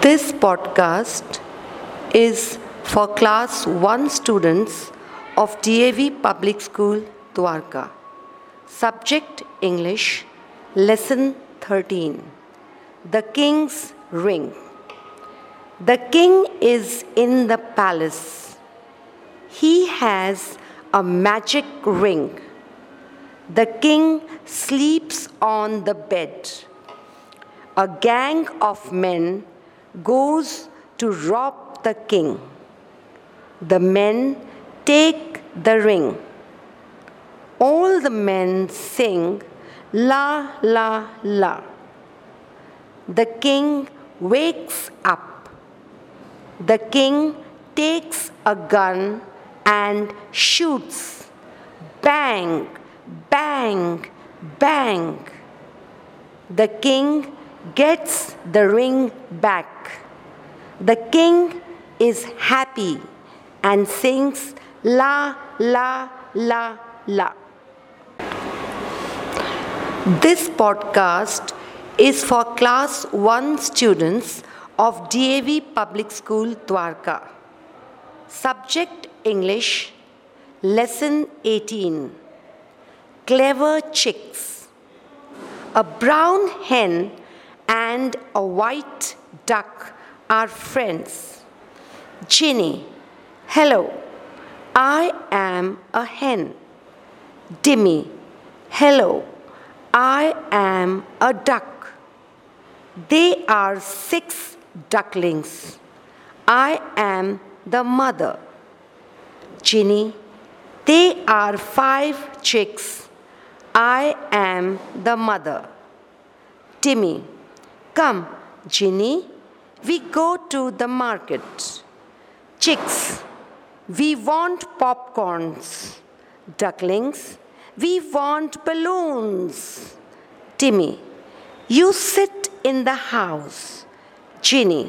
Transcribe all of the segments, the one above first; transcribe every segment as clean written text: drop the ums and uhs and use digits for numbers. This podcast is for Class 1 students of DAV Public School, Dwarka. Subject English, Lesson 13. The King's Ring. The king is in the palace. He has a magic ring. The king sleeps on the bed. A gang of men goes to rob the king. The men take the ring. All the men sing, "La, la, la." The king wakes up. The king takes a gun and shoots. Bang, bang, bang. The king gets the ring back. The king is happy and sings, "La, la, la, la." This podcast is for Class 1 students of DAV Public School, Dwarka. Subject English, Lesson 18. Clever chicks. A brown hen and a white duck are friends. Ginny: "Hello, I am a hen." Dimmy: "Hello, I am a duck." They are 6 ducklings. I am the mother. Ginny: "They are 5 chicks. I am the mother." Timmy: "Come, Ginny, we go to the market." Chicks: "We want popcorns." Ducklings: "We want balloons." Timmy: "You sit in the house." Ginny: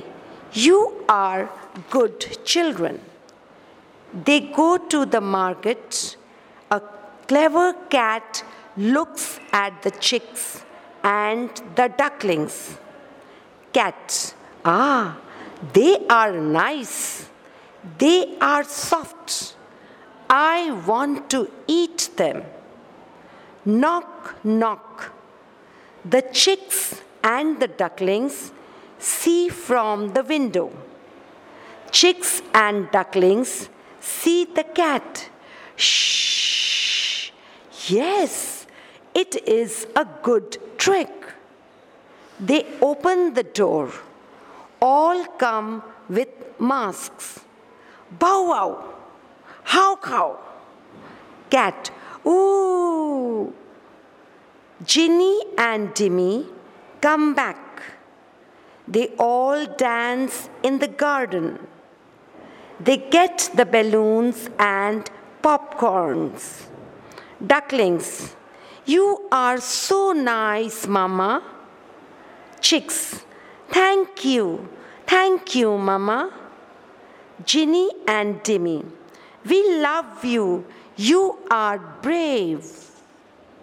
"You are good children." They go to the market. A clever cat looks at the chicks and the ducklings. Cat: "Ah, they are nice. They are soft. I want to eat them." Knock, knock. The chicks and the ducklings see from the window. Chicks and ducklings see the cat. "Shh! Yes, it is a good trick." They open the door. All come with masks. "Bow wow! How cow!" Cat: "Ooh!" Ginny and Dimmy come back. They all dance in the garden. They get the balloons and popcorns. Ducklings: "You are so nice, Mama." Chicks: "Thank you. Thank you, Mama." Ginny and Dimmy: "We love you. You are brave."